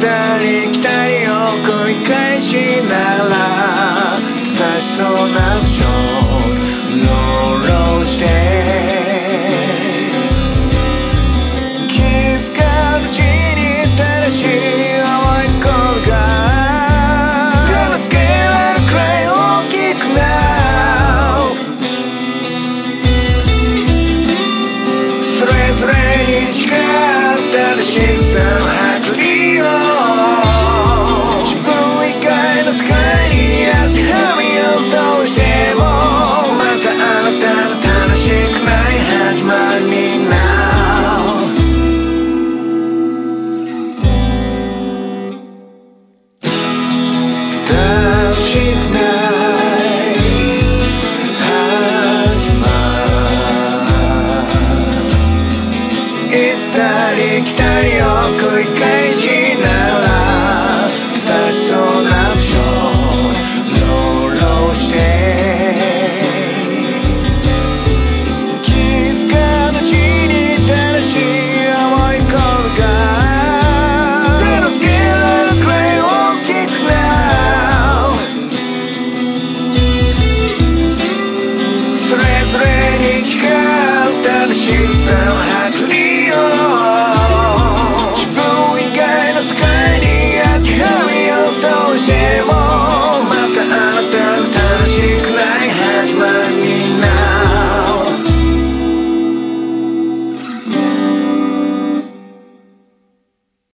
たり来たりを繰り返しなら親しそうな不詳のろうして繰り返